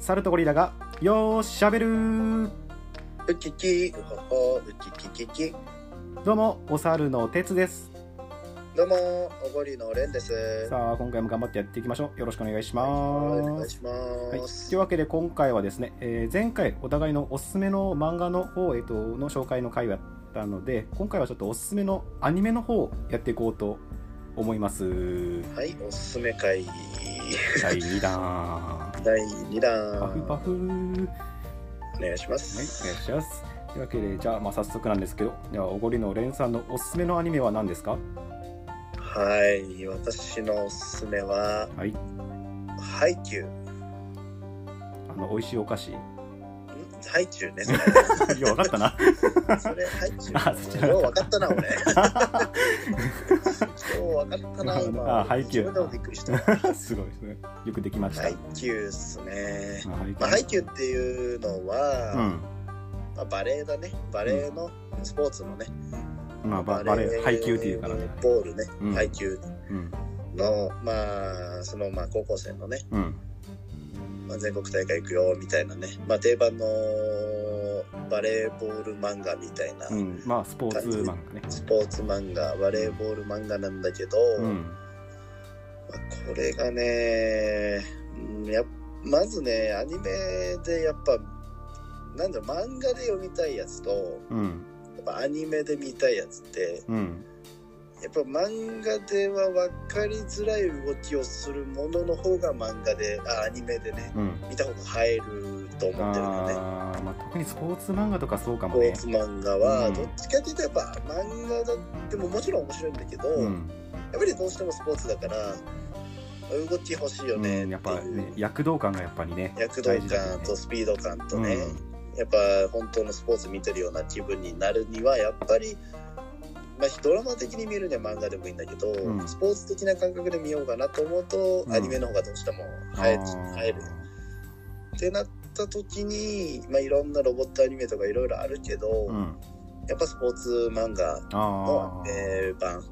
サルトゴリラがよーしゃべるー。うききうほほうきききき。どうもお猿の鉄です。どうもおごりのれんです。さあ今回も頑張ってやっていきましょう。よろしくお願いします。お願いします。というわけで今回はですね、前回お互いのおすすめの漫画の方、の紹介の回をやったので、今回はちょっとおすすめのアニメの方をやっていこうと思います。はい、おすすめ回第2弾第2弾、パフパフお願いします。はい、お願いします。というわけでじゃあ、早速なんですけど、ではおごりのれんさんのおすすめのアニメは何ですか？はい、私のおすすめは、はい、ハイキュー。美味しいお菓子。ハイチューね。いや分かったな。それハイチュー。よう分かったな俺。よう分かったな。今ハイキュー。自分でもびっくりした。すごいですね。よくできました。ハイキューですね。ハイキューっていうのは、バレーだね。バレーのスポーツのね。バレーハイキューっていうからね。ボールね、ハイキューのその高校生のね、全国大会行くよみたいなね、定番のバレーボール漫画みたいな、スポーツ漫画ね。スポーツ漫画、バレーボール漫画なんだけど、これがね、まずね、アニメでやっぱなんだろう、漫画で読みたいやつと、アニメで見たいやつって、やっぱ漫画では分かりづらい動きをするものの方がアニメでね、見た方が映えると思ってるのね。特にスポーツ漫画とかそうかもね。スポーツ漫画はどっちかというとやっぱ漫画だってももちろん面白いんだけど、やっぱりどうしてもスポーツだから動き欲しいよねっていう、やっぱね、躍動感がやっぱりね、躍動感とスピード感とね、やっぱ本当のスポーツ見てるような気分になるにはやっぱり、ドラマ的に見るには漫画でもいいんだけど、スポーツ的な感覚で見ようかなと思うと、アニメの方がどうしても映えるってなった時に、いろんなロボットアニメとかいろいろあるけど、やっぱスポーツ漫画の版っ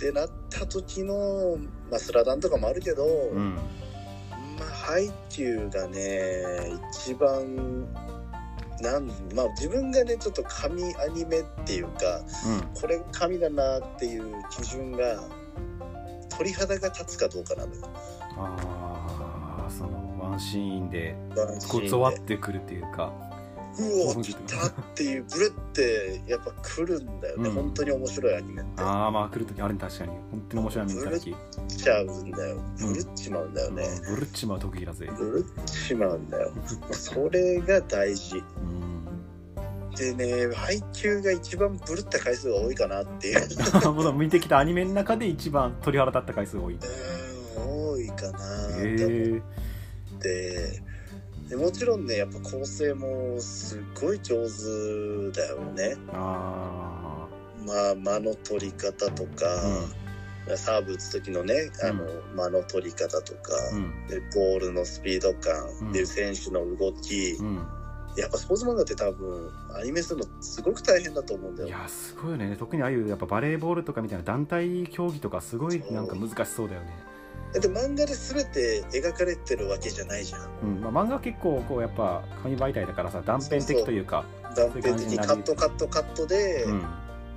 てなった時の、スラダンとかもあるけど、ハイキューがね一番自分がねちょっと神アニメっていうか、これ神だなっていう基準が鳥肌が立つかどうかなのよ。そのワンシーンでこうゾワってくるっていうか、うお来たっていうブルってやっぱ来るんだよね、本当に面白いアニメって。来るときあるね、確かに。本当に面白いアニメだしブルっちゃうんだよ、ブルっちまうんだよね。ブルっちまう特技だぜ。ブルっちまうんだよ。それが大事、でね、配給が一番ブルった回数が多いかなっていう見てきたアニメの中で一番鳥肌立った回数が多い、多いかなと思って。もちろんね、やっぱ構成もすごい上手だよね。間の取り方とか、サーブ打つ時のね、間の取り方とか、でボールのスピード感、で選手の動き、やっぱスポーツ漫画って多分アニメするのすごく大変だと思うんだよ。いやすごいよね。特にああいうやっぱバレーボールとかみたいな団体競技とかすごいなんか難しそうだよね。だって漫画で全て描かれてるわけじゃないじゃん。漫画は結構こうやっぱ紙媒体だからさ、断片的というか、断片的にカットで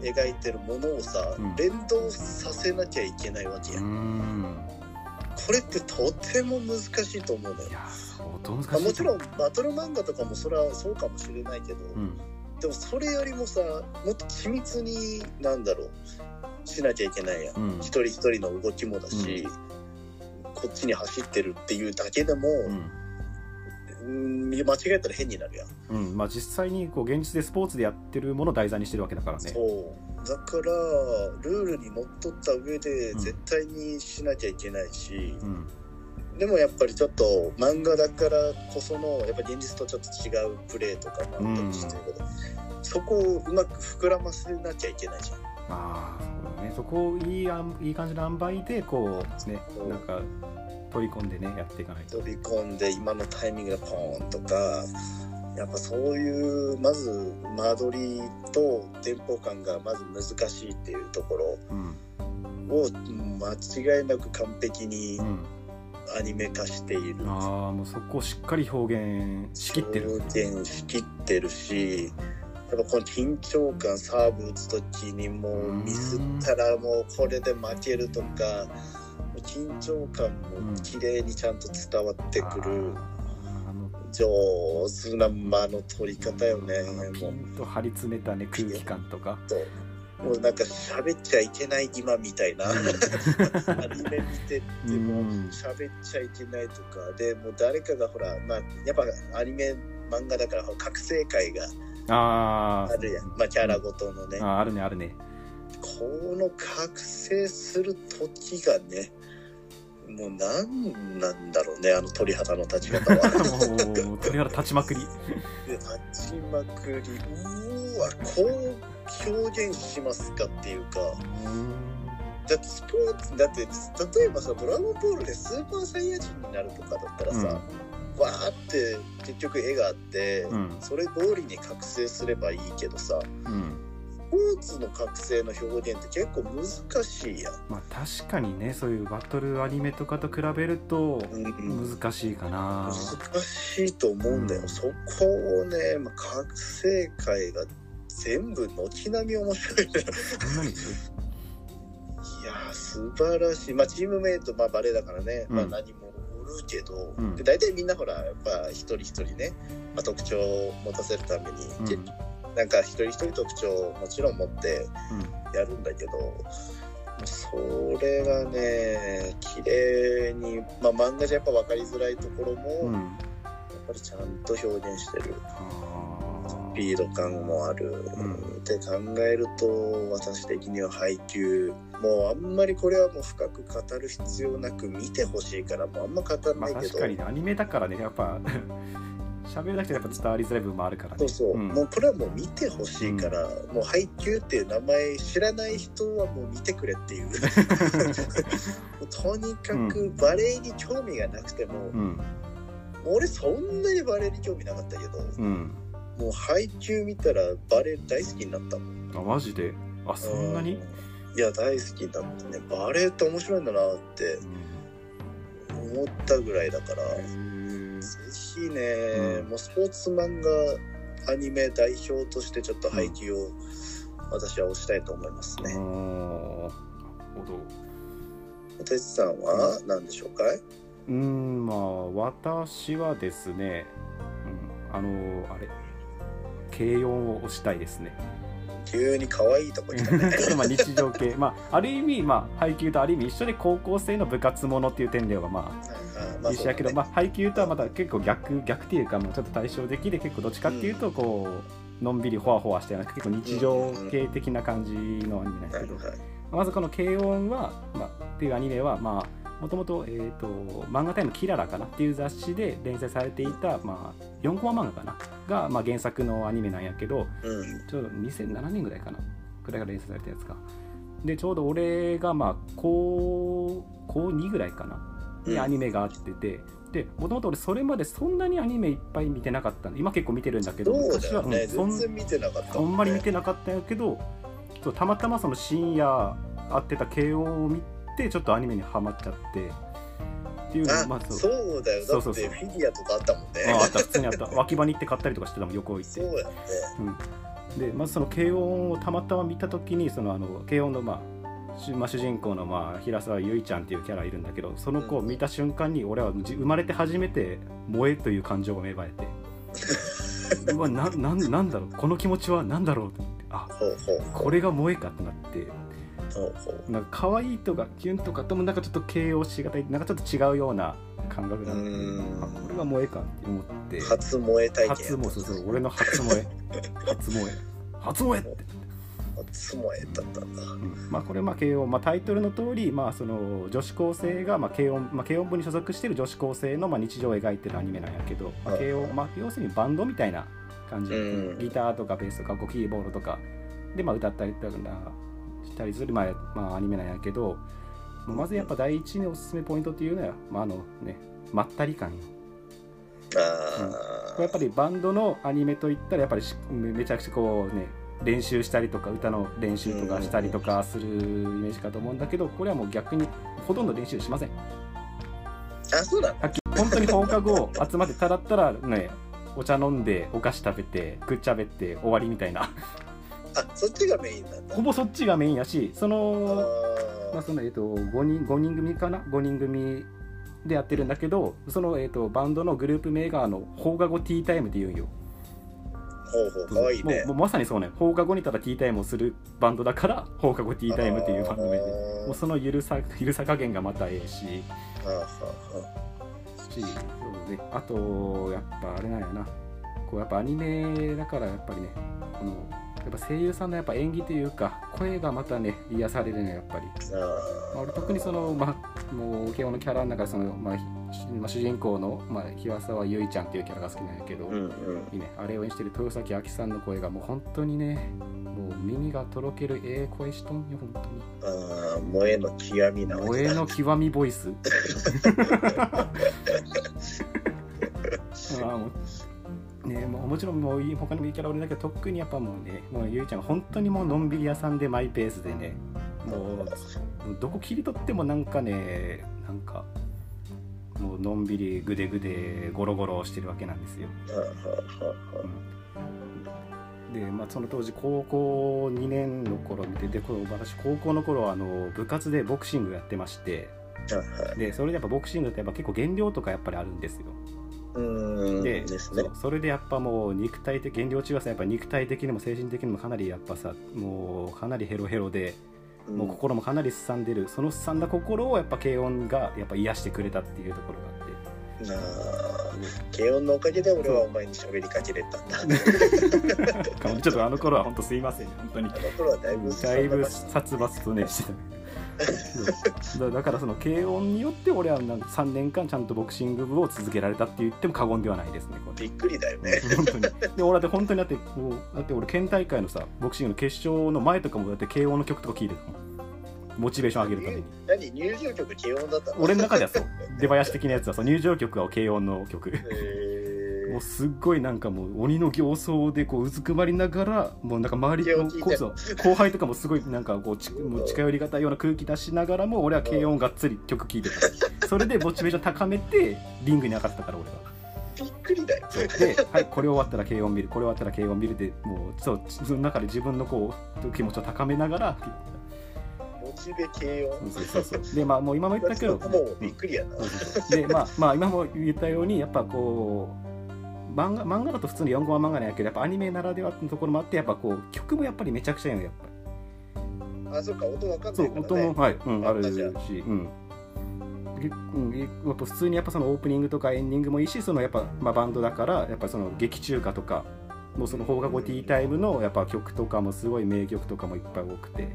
描いてるものをさ、連動させなきゃいけないわけやん。これってとても難しいと思うのよ。いや相当難しい。もちろんバトル漫画とかもそれはそうかもしれないけど、でもそれよりもさ、もっと緻密にしなきゃいけないやん。一人一人の動きもだし、こっちに走ってるっていうだけでも、間違えたら変になるやん。実際にこう現実でスポーツでやってるものを題材にしてるわけだからね。そうだからルールにのっとった上で絶対にしなきゃいけないし、でもやっぱりちょっと漫画だからこそのやっぱ現実とちょっと違うプレーとかもあったりしてるけど、そこをうまく膨らませなきゃいけないじゃん。そこをいい感じの塩梅でこうね、なんか取り込んでねやっていかないと。取り込んで今のタイミングでポーンとか、やっぱそういうまず間取りとテンポ感がまず難しいっていうところを間違いなく完璧にアニメ化している。ああ、もうそこをしっかり表現しきってる。表現しきってるし、やっぱこの緊張感、サーブ打つときにもうミスったらもうこれで負けるとか、緊張感も綺麗にちゃんと伝わってくる、上手な間の取り方よね。ピンと張り詰めたね、空気感とか。もうなんか喋っちゃいけない今みたいなアニメ見てても喋っちゃいけないとかで、もう誰かがほら、まあ、やっぱアニメ漫画だから覚醒会があるやん、まあ、キャラごとのね、あるね、あるね。この覚醒する時がね、もう何なんだろうね、あの鳥肌の立ち方はもう鳥肌立ちまくり立ちまくり、うわ、こう表現しますかっていうか、だってスポーツだって、例えばさ、ドラゴンボールでスーパーサイヤ人になるとかだったらさ、わーって結局絵があって、それ通りに覚醒すればいいけどさ、スポーツの覚醒の表現って結構難しいやん。まあ確かにね、そういうバトルアニメとかと比べると難しいかな、難しいと思うんだよ、そこをね、まあ、覚醒会が全部軒並み面白いねいやー素晴らしい。まあチームメイト、まあバレーだからね、まあ何もおるけど、で大体みんなほらやっぱ一人一人ね、まあ、特徴を持たせるために、なんか一人一人特徴をもちろん持ってやるんだけど、それがね綺麗に、まあ、漫画じゃやっぱ分かりづらいところも、やっぱりちゃんと表現してる、スピード感もある、って考えると、私的には配給もうあんまりこれはもう深く語る必要なく、見てほしいからもうあんま語らないけど、まあ、確かにアニメだからね、やっぱ喋るだけでやっぱ伝わりづらい部分もあるからね。そうそう、もうこれはもう見てほしいから、もう配給っていう名前知らない人はもう見てくれっていうとにかくバレエに興味がなくても、俺そんなにバレエに興味なかったけど、もう配給見たらバレエ大好きになったもん。あ、マジで？あ、そんなに？いや大好きになってね、バレエって面白いんだなって思ったぐらいだから、ぜひね、もうスポーツ漫画アニメ代表としてちょっと配給を私は推したいと思いますね。てつさんは何でしょうかい？まあ私はですね、あれ、軽音を推したいですね。急に可愛いとこ来たねまあ日常系、まあ、ある意味、まあ、配給とある意味一緒で、高校生の部活ものっていう点ではまあ一緒やけど、まあ、配給とはまた結構逆っていうか、もうちょっと対照的で、結構どっちかっていうとこうのんびりホワホワして、結構日常系的な感じのアニメなんですけど、まずこの軽音は、まあ、っていうアニメは、まあもともと漫画タイムキララかなっていう雑誌で連載されていた、まあ、4コマ漫画かなが、まあ、原作のアニメなんやけど、ちょうど2007年ぐらいかなぐらいが連載されたやつかで、ちょうど俺がまあ高2ぐらいかなにアニメがあってて、でもともと俺それまでそんなにアニメいっぱい見てなかったの。今結構見てるんだけど、昔は全然見てなかった、あんまり見てなかったんやけど、たまたまその深夜会ってた慶応を見て、ちょっとアニメにハマっちゃってっていうのは、まあ、そうだよ、だってフィギュアとかあったもんね。あった、普通にあった。脇場に行って買ったりとかしてたもん、横行って。そうやね、でまずその軽音をたまたま見た時に、その軽音の、まあ、主人公の、まあ、平沢結衣ちゃんっていうキャラいるんだけど、その子を見た瞬間に俺は生まれて初めて萌えという感情が芽生えてうわ、なんだろう、この気持ちはなんだろうって思って、あ、これが萌えかってなって、なんか可愛いとかキュンとかともなんかちょっと形容しがたい、なんかちょっと違うような感覚だった。これは萌えかって思って。初萌え体験。そう、俺の初萌え。初萌えって。初萌えだったんだ。まあこれまあ軽音、まあタイトルの通り、まあその女子高生がまあ軽音部に所属している女子高生のまあ日常を描いてるアニメなんやけど、まあ軽音、まあ要するにバンドみたいな感じ、ギターとかベースとかキーボードとかでまあ歌ったりとか。したりする、まあ、アニメなんやけど、まずやっぱ第一におすすめポイントっていうのは、まあね、まったり感よ。これやっぱりバンドのアニメといったらやっぱりめちゃくちゃこうね、練習したりとか歌の練習とかしたりとかするイメージかと思うんだけど、これはもう逆にほとんど練習しません。あ、そうだ。本当に放課後集まってただったらね、お茶飲んでお菓子食べてくっちゃべって終わりみたいな。あ、そっちがメインなんだ。ほぼそっちがメインやし、そのまあその5人組かな、5人組でやってるんだけど、そのバンドのグループ名が放課後ティータイムって言うんよ。ほうほう、かわいいね。もうまさにそうね。放課後にただティータイムをするバンドだから放課後ティータイムっていうバンド名で、もうそのゆるさ加減がまたええし。そうね、あとやっぱあれなんやな、こうやっぱアニメだからやっぱりね、このやっぱ声優さんのやっぱ演技というか声がまたね癒されるね、やっぱり。まあ、俺特にそのまあもう慶応のキャラの中でそのまあ主人公のまあ日和沢結衣ちゃんっていうキャラが好きなんやけど、うんうん、いいね、あれを演じてる豊崎あきさんの声がもう本当にね、もう耳がとろけるええ声しとんよ、本当に。ああ、萌えの極みな。萌えの極みボイス。ああ、もう。ね、もちろんもう他にもいいキャラおるんだけど、特にやっぱもうね、もうゆいちゃんは本当にもうのんびり屋さんでマイペースでね、もうどこ切り取ってもなんかね、なんかもうのんびりグデグデゴロゴロしてるわけなんですよ。うん、で、まあ、その当時高校2年の頃見てて、私高校の頃は部活でボクシングやってまして、でそれでやっぱボクシングってやっぱ結構減量とかやっぱりあるんですよ。でですね、それでやっぱもう肉体的減量中はさ、やっぱ肉体的にも精神的にもかなりやっぱさ、もうかなりヘロヘロで、もう心もかなりすさんでる、そのすさんだ心をやっぱ軽音がやっぱ癒してくれたっていうところがあって、軽音のおかげで俺はお前に喋りかけれたんだ。ちょっとあの頃は本当すいません、本当に。あの頃はだいぶ殺伐とねしてた。だからその軽音によって俺は3年間ちゃんとボクシング部を続けられたって言っても過言ではないですね、これ。びっくりだよね。本当に。で俺だって本当にだって俺県大会のさボクシングの決勝の前とかもだって軽音の曲とか聴いてたもん、モチベーション上げるために。何、入場曲軽音だったの？俺の中ではそう。出囃子的なやつはそう、入場曲は軽音の曲。もうすっごいなんかもう鬼の形相でこううずくまりながら、もうなんか周りの後輩とかもすごいなんかこう近寄りがたいような空気出しながらも、俺は軽音がっつり曲聴いてた。それでモチベーション高めてリングに上がってたから、俺は。びっくりだよ。で、はい、これ終わったら軽音見る、これ終わったら軽音見るで、もうそう自分の中で自分のこう気持ちを高めながら。で、まあもう今も言ったけど、もうびっくりやな。で、まあ今も言ったようにやっぱこう。漫画だと普通の4コマ漫画なんやけど、やっぱアニメならではのところもあって、やっぱこう曲もやっぱりめちゃくちゃいいのやっぱり。あ、そっか、音わかんないからね。そう、音もはい、うん、あるし、やっぱ普通にやっぱそのオープニングとかエンディングもいいし、そのやっぱまあバンドだからやっぱその劇中歌とかもうその放課後ティータイムのやっぱ曲とかもすごい名曲とかもいっぱい多くて、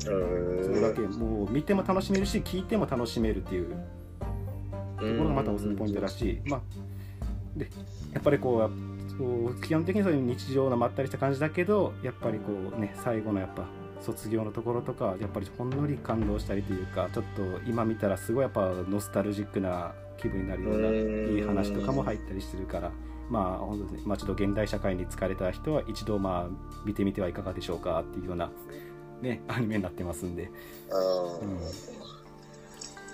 それだけもう見ても楽しめるし聴いても楽しめるっていうところがまたおすすめポイントだし、まあでやっぱりこう基本的にそういう日常のまったりした感じだけど、やっぱりこうね、最後のやっぱ卒業のところとかやっぱりほんのり感動したりというか、ちょっと今見たらすごいやっぱノスタルジックな気分になるようないい話とかも入ったりするから、まあ本当ですね、まあ、ちょっと現代社会に疲れた人は一度まあ見てみてはいかがでしょうかっていうようなねアニメになってますんで。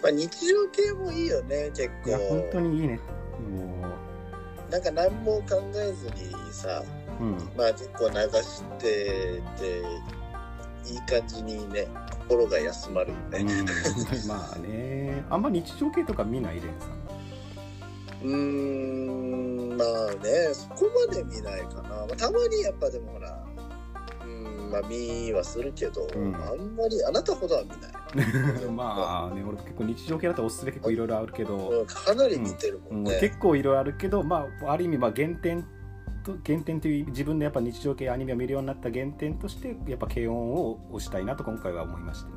まあ、日常系もいいよね、結構。いや本当にいいね。もうなんか何も考えずにさ、まあ結構流してていい感じにね、心が休まるよね。まあね、あんま日常系とか見ないでさ。まあね、そこまで見ないかな。まあ、たまにやっぱでもほら、まあ見はするけど、あんまりあなたほどは見ない。まあね、俺結構日常系だとおすすめ結構いろいろあるけど、かなり似てるもんね。結構いろいろあるけど、まあある意味まあ原点という自分のやっぱ日常系アニメを見るようになった原点としてやっぱ軽音を推したいなと今回は思いましたね。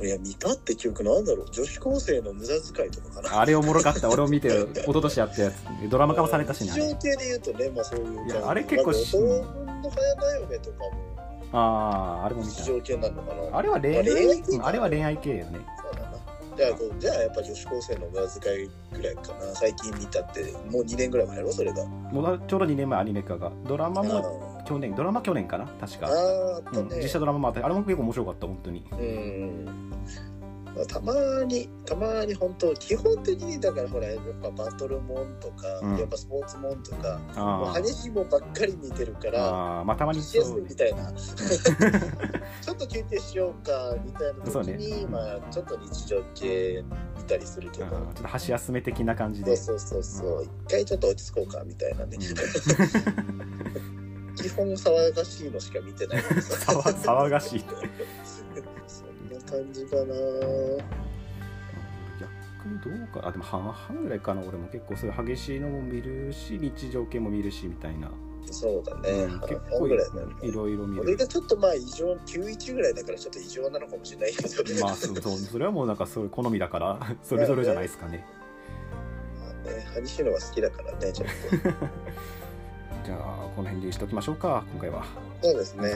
あ、いや見たって記憶なんだろう、女子高生の無駄遣いとかかな。あれおもろかった。俺を見て一昨年やったやつ、ドラマ化もされたしね。日常系で言うとね、まあそういう、いやあれ結構し、の早だよねとかも。あれも日常系なのかな。あれは恋愛系よね。そうだな。じゃあやっぱ女子高生の無駄遣いぐらいかな。最近見たってもう2年ぐらい前やろ、それが。もうちょうど2年前アニメ化が。ドラマも去年かな確か。実写ドラマもあった。あれも結構面白かった本当に。たまに本当基本的にだからほらやっぱバトルモンとか、うん、やっぱスポーツモンとかもう激しいもんばっかり見てるからあ、まあ、たまにそうみたいなちょっと休憩しようかみたいな時に、ね、まあちょっと日常系見たりするけど、ちょっと箸休め的な感じでそう、一回ちょっと落ち着こうかみたいなね、うん、基本騒がしいのしか見てない騒がしい感じかな。逆にどうか、あでも半々ぐらいかな。俺も結構そういう激しいのも見るし、日常系も見るしみたいな。そうだね。うん、結構いろいろ見る。俺がちょっとまあ異常91ぐらいだからちょっと異常なのかもしれないけど、ね。まあそれはもうなんかそういう好みだからそれぞれじゃないですかね。まあね、激しいのは好きだからねちょっと。じゃあこの辺でしておきましょうか。今回は。そうですね。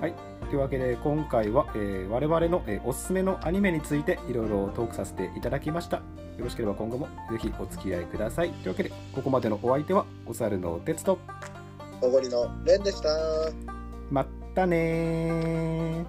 はい、というわけで今回は、我々の、おすすめのアニメについていろいろトークさせていただきました。よろしければ今後もぜひお付き合いください。というわけでここまでのお相手はお猿の鉄とおごりのレンでした。まったね。